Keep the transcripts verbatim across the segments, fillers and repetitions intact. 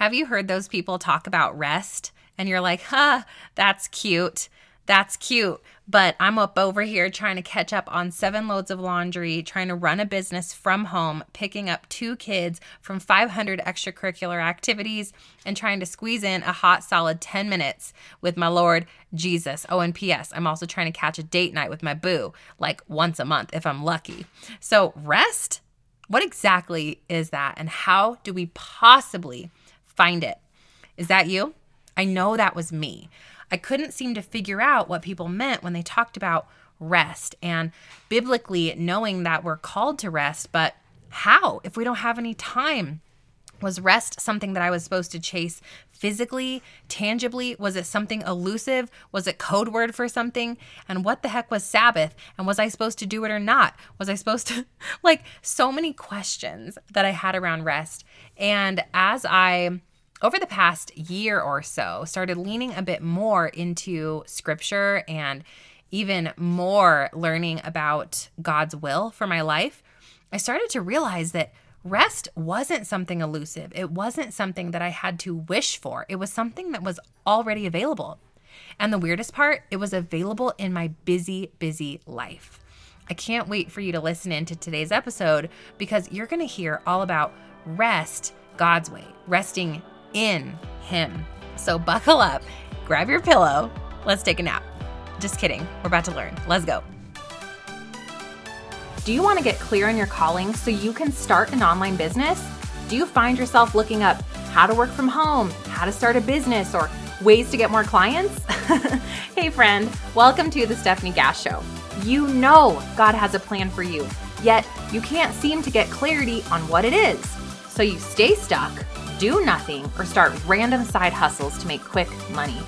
Have you heard those people talk about rest? And you're like, huh, that's cute. That's cute. But I'm up over here trying to catch up on seven loads of laundry, trying to run a business from home, picking up two kids from five hundred extracurricular activities, and trying to squeeze in a hot, solid ten minutes with my Lord Jesus. Oh, and P S, I'm also trying to catch a date night with my boo, like once a month if I'm lucky. So rest? What exactly is that? And how do we possibly find it? Is that you? I know that was me. I couldn't seem to figure out what people meant when they talked about rest and biblically knowing that we're called to rest, but how if we don't have any time? Was rest something that I was supposed to chase physically, tangibly? Was it something elusive? Was it code word for something? And what the heck was Sabbath? And was I supposed to do it or not? Was I supposed to, like, so many questions that I had around rest. And as I, over the past year or so, started leaning a bit more into scripture and even more learning about God's will for my life, I started to realize that rest wasn't something elusive. It wasn't something that I had to wish for. It was something that was already available. And the weirdest part, it was available in my busy, busy life. I can't wait for you to listen into today's episode because you're going to hear all about rest God's way, resting in Him. So buckle up, grab your pillow, let's take a nap. Just kidding. We're about to learn. Let's go. Do you want to get clear on your calling so you can start an online business? Do you find yourself looking up how to work from home, how to start a business, or ways to get more clients? Hey friend, welcome to the Stefanie Gass Show. You know God has a plan for you, yet you can't seem to get clarity on what it is. So you stay stuck, do nothing, or start random side hustles to make quick money.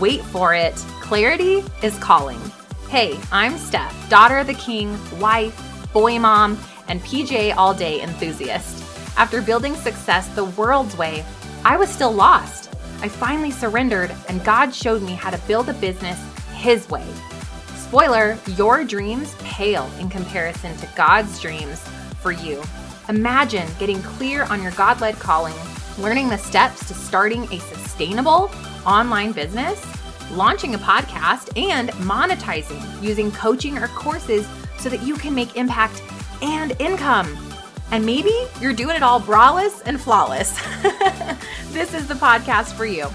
Wait for it. Clarity is calling. Hey, I'm Steph, daughter of the king, wife, boy mom, and P J all day enthusiast. After building success the world's way, I was still lost. I finally surrendered and God showed me how to build a business His way. Spoiler, your dreams pale in comparison to God's dreams for you. Imagine getting clear on your God-led calling, learning the steps to starting a sustainable online business, launching a podcast, and monetizing using coaching or courses so that you can make impact and income. And maybe you're doing it all braless and flawless. This is the podcast for you.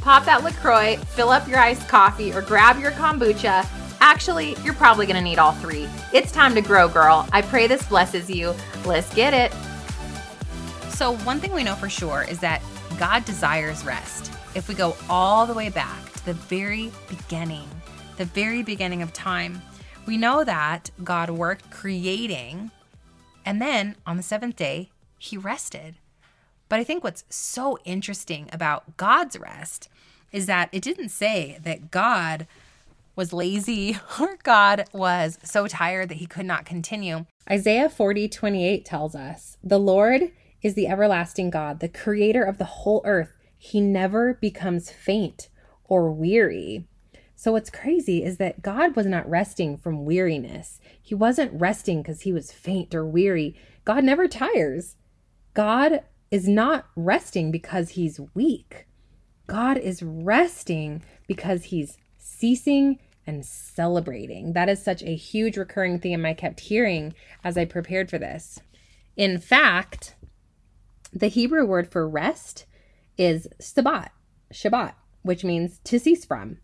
Pop that LaCroix, fill up your iced coffee, or grab your kombucha. Actually, you're probably going to need all three. It's time to grow, girl. I pray this blesses you. Let's get it. So one thing we know for sure is that God desires rest. If we go all the way back, the very beginning, the very beginning of time. We know that God worked creating, and then on the seventh day, He rested. But I think what's so interesting about God's rest is that it didn't say that God was lazy or God was so tired that He could not continue. Isaiah forty twenty-eight tells us, "The Lord is the everlasting God, the creator of the whole earth. He never becomes faint or weary." So what's crazy is that God was not resting from weariness. He wasn't resting because He was faint or weary. God never tires. God is not resting because He's weak. God is resting because He's ceasing and celebrating. That is such a huge recurring theme I kept hearing as I prepared for this. In fact, the Hebrew word for rest is Shabbat, Shabbat. Which means to cease from.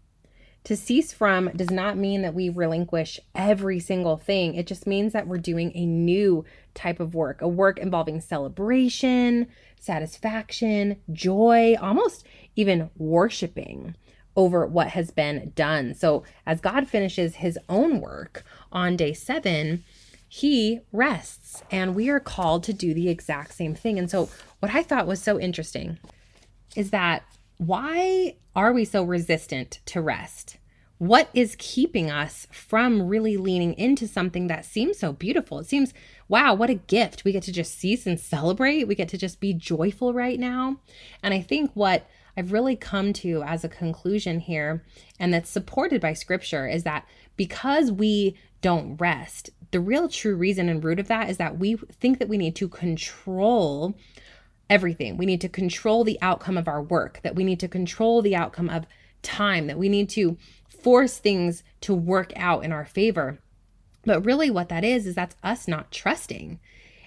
To cease from does not mean that we relinquish every single thing. It just means that we're doing a new type of work, a work involving celebration, satisfaction, joy, almost even worshiping over what has been done. So as God finishes His own work on day seven, He rests, and we are called to do the exact same thing. And so what I thought was so interesting is that why are we so resistant to rest? What is keeping us from really leaning into something that seems so beautiful? It seems, wow, what a gift. We get to just cease and celebrate. We get to just be joyful right now. And I think what I've really come to as a conclusion here, and that's supported by scripture, is that because we don't rest, the real true reason and root of that is that we think that we need to control everything. We need to control the outcome of our work, that we need to control the outcome of time, that we need to force things to work out in our favor. But really what that is, is that's us not trusting.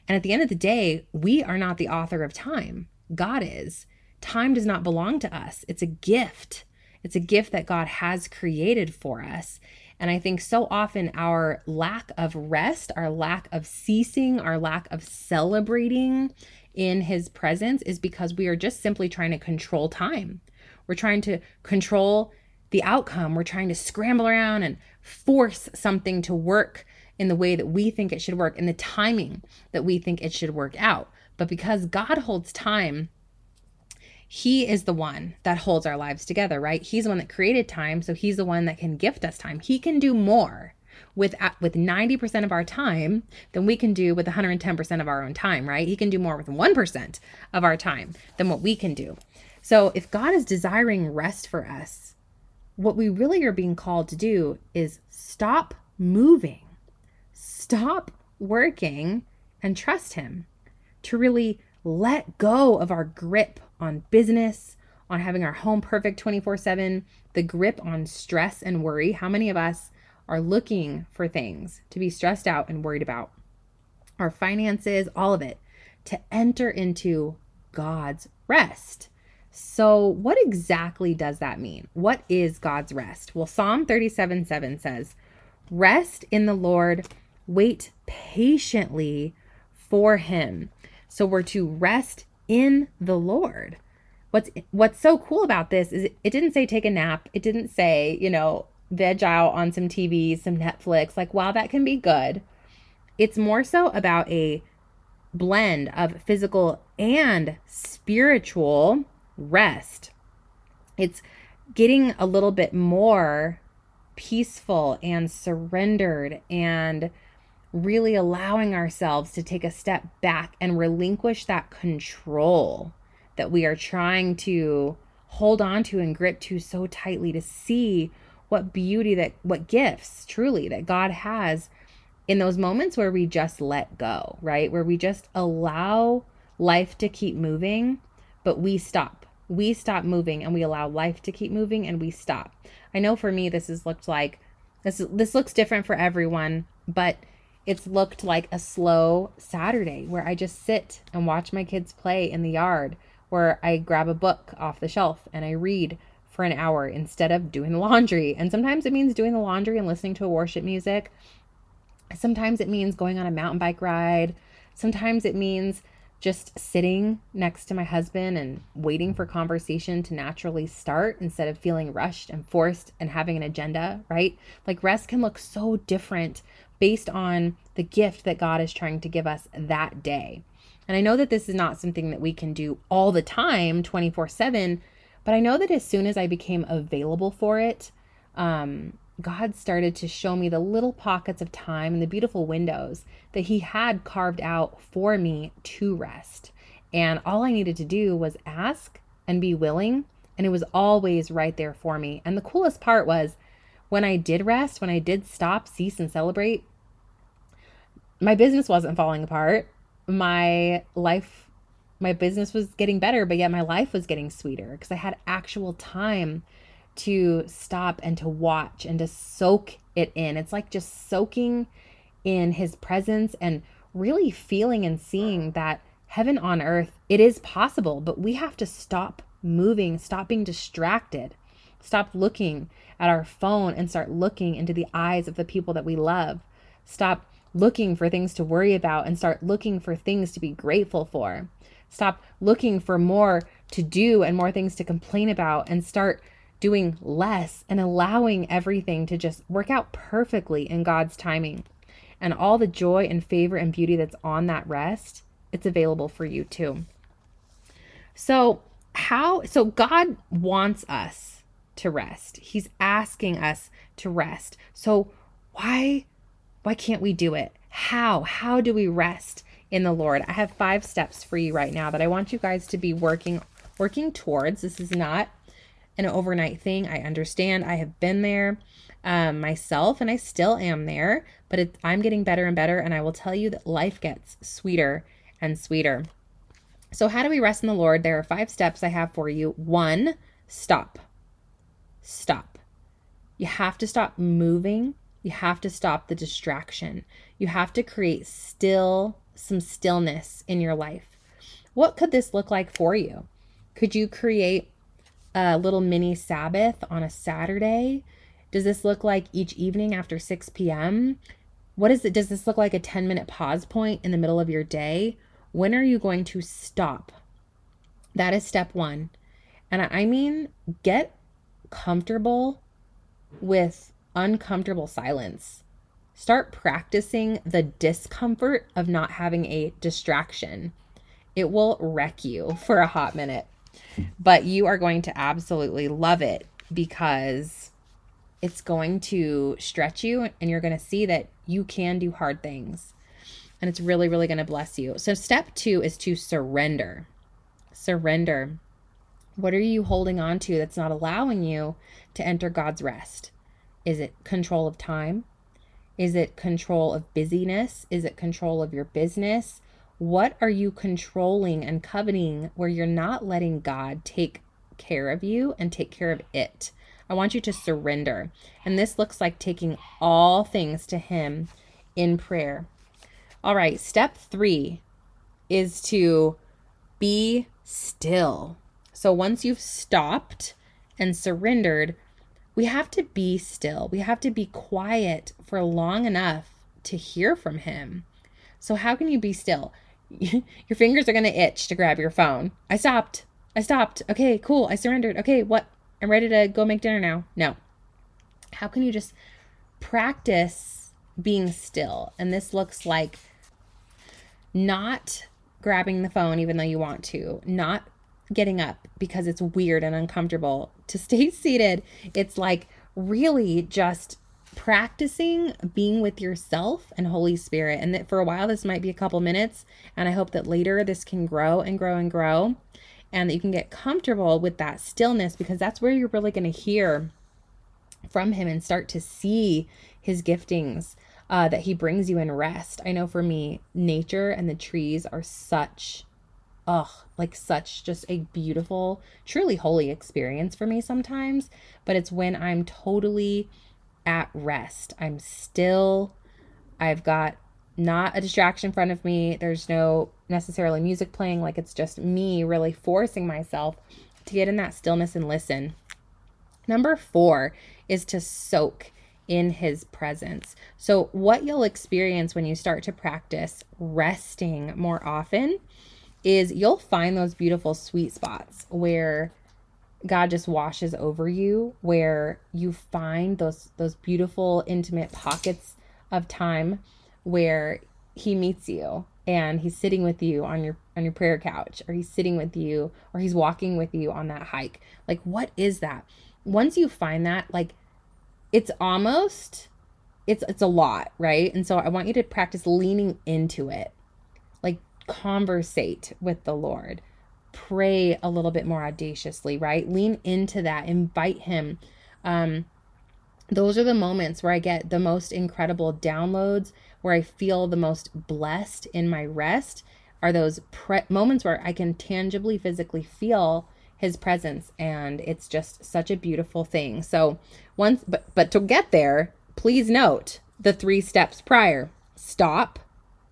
And at the end of the day, we are not the author of time. God is. Time does not belong to us. It's a gift. It's a gift that God has created for us. And I think so often our lack of rest, our lack of ceasing, our lack of celebrating in his presence is because we are just simply trying to control time. We're trying to control the outcome. We're trying to scramble around and force something to work in the way that we think it should work, in the timing that we think it should work out. But because God holds time, he is the one that holds our lives together, right? He's the one that created time, so he's the one that can gift us time. He can do more with with ninety percent of our time than we can do with one hundred ten percent of our own time, right? He can do more with one percent of our time than what we can do. So if God is desiring rest for us, what we really are being called to do is stop moving, stop working, and trust him, to really let go of our grip on business, on having our home perfect twenty-four seven, the grip on stress and worry. How many of us are looking for things to be stressed out and worried about? Our finances, all of it, to enter into God's rest. So what exactly does that mean? What is God's rest? Well, Psalm thirty-seven seven says, "Rest in the Lord, wait patiently for him." So we're to rest in the Lord. What's what's so cool about this is it, it didn't say take a nap. It didn't say, you know, veg out on some T V, some Netflix. Like, wow, that can be good. It's more so about a blend of physical and spiritual rest. It's getting a little bit more peaceful and surrendered and really allowing ourselves to take a step back and relinquish that control that we are trying to hold on to and grip to so tightly, to see what beauty, that what gifts truly that God has in those moments where we just let go, right? Where we just allow life to keep moving, but we stop. We stop moving and we allow life to keep moving and we stop. I know for me this has looked like, this, this looks different for everyone, but it's looked like a slow Saturday where I just sit and watch my kids play in the yard, where I grab a book off the shelf and I read for an hour instead of doing the laundry. And sometimes it means doing the laundry and listening to worship music. Sometimes it means going on a mountain bike ride. Sometimes it means just sitting next to my husband and waiting for conversation to naturally start instead of feeling rushed and forced and having an agenda, right? Like, rest can look so different based on the gift that God is trying to give us that day. And I know that this is not something that we can do all the time, twenty-four seven, but I know that as soon as I became available for it, um, God started to show me the little pockets of time and the beautiful windows that he had carved out for me to rest. And all I needed to do was ask and be willing, and it was always right there for me. And the coolest part was, when I did rest, when I did stop, cease, and celebrate, my business wasn't falling apart. My life, my business was getting better, but yet my life was getting sweeter because I had actual time to stop and to watch and to soak it in. It's like just soaking in his presence and really feeling and seeing that heaven on earth, it is possible, but we have to stop moving, stop being distracted, stop looking at our phone and start looking into the eyes of the people that we love. Stop looking for things to worry about and start looking for things to be grateful for. Stop looking for more to do and more things to complain about and start doing less and allowing everything to just work out perfectly in God's timing. And all the joy and favor and beauty that's on that rest, it's available for you too. So how, so God wants us to rest. He's asking us to rest. So why, why can't we do it? How, how do we rest in the Lord? I have five steps for you right now that I want you guys to be working, working towards. This is not an overnight thing. I understand. I have been there um, myself, and I still am there, but it, I'm getting better and better. And I will tell you that life gets sweeter and sweeter. So how do we rest in the Lord? There are five steps I have for you. One, stop. Stop. You have to stop moving. You have to stop the distraction. You have to create still, some stillness in your life. What could this look like for you? Could you create a little mini Sabbath on a Saturday? Does this look like each evening after six p.m.? What is it? Does this look like a ten minute pause point in the middle of your day? When are you going to stop? That is step one. And I mean, get comfortable with uncomfortable silence. Start practicing the discomfort of not having a distraction. It will wreck you for a hot minute, but you are going to absolutely love it because it's going to stretch you and you're going to see that you can do hard things. And it's really, really going to bless you. So step two is to surrender. Surrender. What are you holding on to that's not allowing you to enter God's rest? Is it control of time? Is it control of busyness? Is it control of your business? What are you controlling and coveting where you're not letting God take care of you and take care of it? I want you to surrender. And this looks like taking all things to Him in prayer. All right, step three is to be still. So once you've stopped and surrendered, we have to be still. We have to be quiet for long enough to hear from Him. So how can you be still? Your fingers are going to itch to grab your phone. I stopped. I stopped. Okay, cool. I surrendered. Okay, what? I'm ready to go make dinner now. No. How can you just practice being still? And this looks like not grabbing the phone even though you want to, not getting up because it's weird and uncomfortable, to stay seated. It's like really just practicing being with yourself and Holy Spirit. And that for a while, this might be a couple minutes. And I hope that later this can grow and grow and grow and that you can get comfortable with that stillness, because that's where you're really going to hear from Him and start to see His giftings uh, that He brings you in rest. I know for me, nature and the trees are such Oh, like such just a beautiful, truly holy experience for me sometimes. But it's when I'm totally at rest. I'm still. I've got not a distraction in front of me. There's no necessarily music playing. Like, it's just me really forcing myself to get in that stillness and listen. Number four is to soak in His presence. So what you'll experience when you start to practice resting more often is you'll find those beautiful sweet spots where God just washes over you, where you find those those beautiful intimate pockets of time where He meets you and He's sitting with you on your on your prayer couch, or He's sitting with you, or He's walking with you on that hike. Like, what is that? Once you find that, like, it's almost it's it's a lot, right? And so I want you to practice leaning into it. Like, conversate with the Lord, pray a little bit more audaciously, right? Lean into that, invite Him. Um, those are the moments where I get the most incredible downloads, where I feel the most blessed in my rest, are those pre- moments where I can tangibly, physically feel His presence. And it's just such a beautiful thing. So once, but, but to get there, please note the three steps prior. Stop,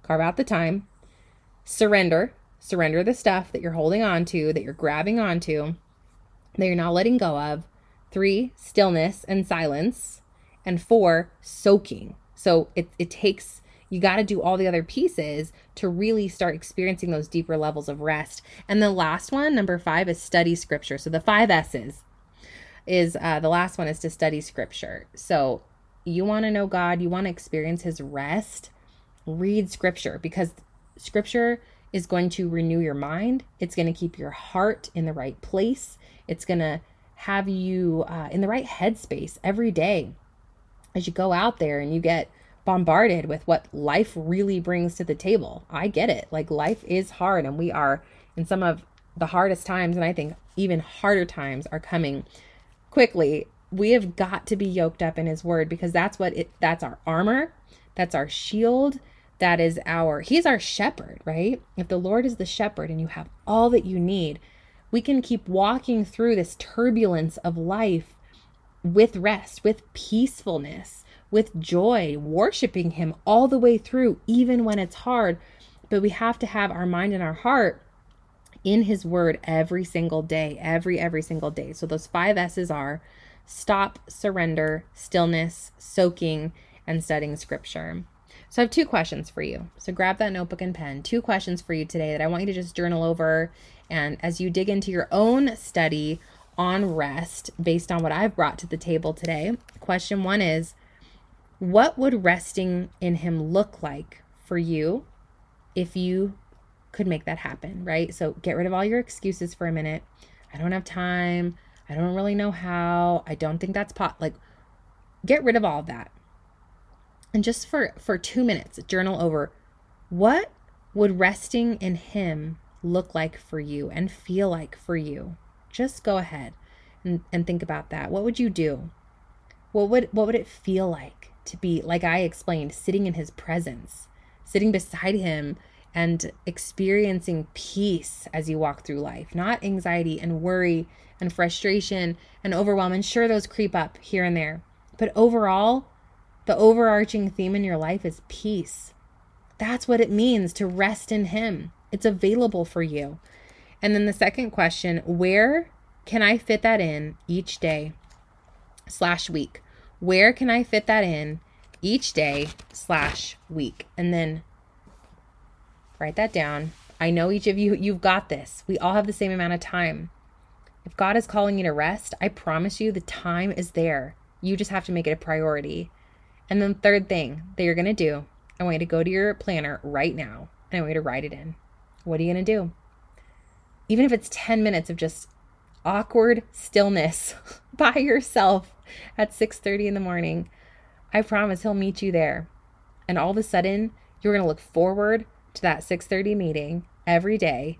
carve out the time, Surrender, surrender the stuff that you're holding on to, that you're grabbing onto, that you're not letting go of. Three, stillness and silence. And four, soaking. So it, it takes, you got to do all the other pieces to really start experiencing those deeper levels of rest. And the last one, number five, is study scripture. So the five S's is uh, the last one is to study scripture. So you want to know God, you want to experience His rest, read scripture, because Scripture is going to renew your mind. It's going to keep your heart in the right place. It's going to have you uh, in the right headspace every day as you go out there and you get bombarded with what life really brings to the table. I get it. Like, life is hard, and we are in some of the hardest times. And I think even harder times are coming quickly. We have got to be yoked up in His word, because that's what it, that's our armor. That's our shield. that is our, he's our shepherd, right? If the Lord is the shepherd and you have all that you need, we can keep walking through this turbulence of life with rest, with peacefulness, with joy, worshiping him all the way through, even when it's hard. But we have to have our mind and our heart in his word every single day, every, every single day. So those five S's are stop, surrender, stillness, soaking, and studying scripture. So I have two questions for you. So grab that notebook and pen. Two questions for you today that I want you to just journal over. And as you dig into your own study on rest, based on what I've brought to the table today, question one is, what would resting in him look like for you if you could make that happen, right? So get rid of all your excuses for a minute. I don't have time. I don't really know how. I don't think that's pot. Like, get rid of all of that. And just for, for two minutes, journal over, what would resting in him look like for you and feel like for you? Just go ahead and, and think about that. What would you do? What would, what would it feel like to be, like I explained, sitting in his presence, sitting beside him and experiencing peace as you walk through life, not anxiety and worry and frustration and overwhelm. And sure, those creep up here and there, but overall, the overarching theme in your life is peace. That's what it means to rest in him. It's available for you. And then the second question, where can I fit that in each day slash week? Where can I fit that in each day slash week? And then write that down. I know each of you, you've got this. We all have the same amount of time. If God is calling you to rest, I promise you the time is there. You just have to make it a priority. And then third thing that you're going to do, I want you to go to your planner right now and I want you to write it in. What are you going to do? Even if it's ten minutes of just awkward stillness by yourself at six thirty in the morning, I promise he'll meet you there. And all of a sudden, you're going to look forward to that six thirty meeting every day.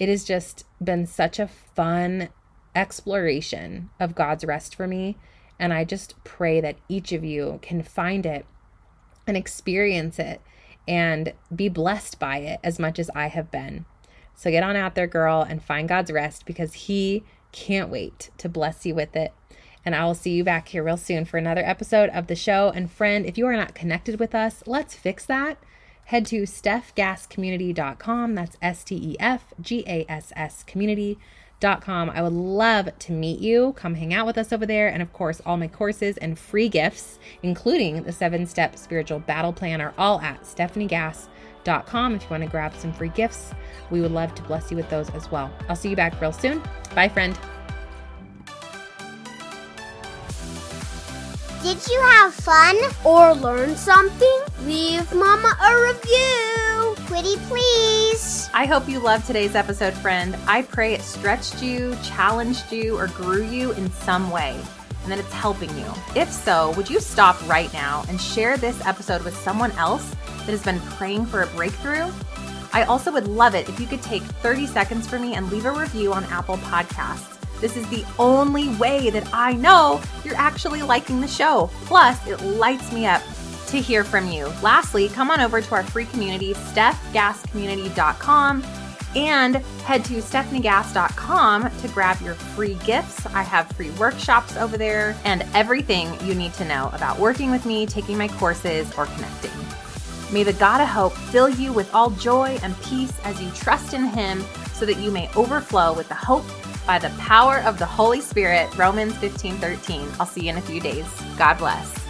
It has just been such a fun exploration of God's rest for me. And I just pray that each of you can find it and experience it and be blessed by it as much as I have been. So get on out there, girl, and find God's rest because he can't wait to bless you with it. And I will see you back here real soon for another episode of the show. And friend, if you are not connected with us, let's fix that. Head to stef gass community dot com. That's S T E F G A S S community. Dot com. I would love to meet you. Come hang out with us over there. And of course, all my courses and free gifts, including the seven-step spiritual battle plan, are all at stephanie gass dot com. If you want to grab some free gifts, we would love to bless you with those as well. I'll see you back real soon. Bye, friend. Did you have fun or learn something? Leave Mama a review. Pretty please. I hope you loved today's episode, friend. I pray it stretched you, challenged you, or grew you in some way, and that it's helping you. If so, would you stop right now and share this episode with someone else that has been praying for a breakthrough? I also would love it if you could take thirty seconds for me and leave a review on Apple Podcasts. This is the only way that I know you're actually liking the show. Plus, it lights me up to hear from you. Lastly, come on over to our free community, stef gass community dot com, and head to stephanie gass dot com to grab your free gifts. I have free workshops over there and everything you need to know about working with me, taking my courses, or connecting. May the God of hope fill you with all joy and peace as you trust in him so that you may overflow with the hope by the power of the Holy Spirit, Romans fifteen thirteen. I'll see you in a few days. God bless.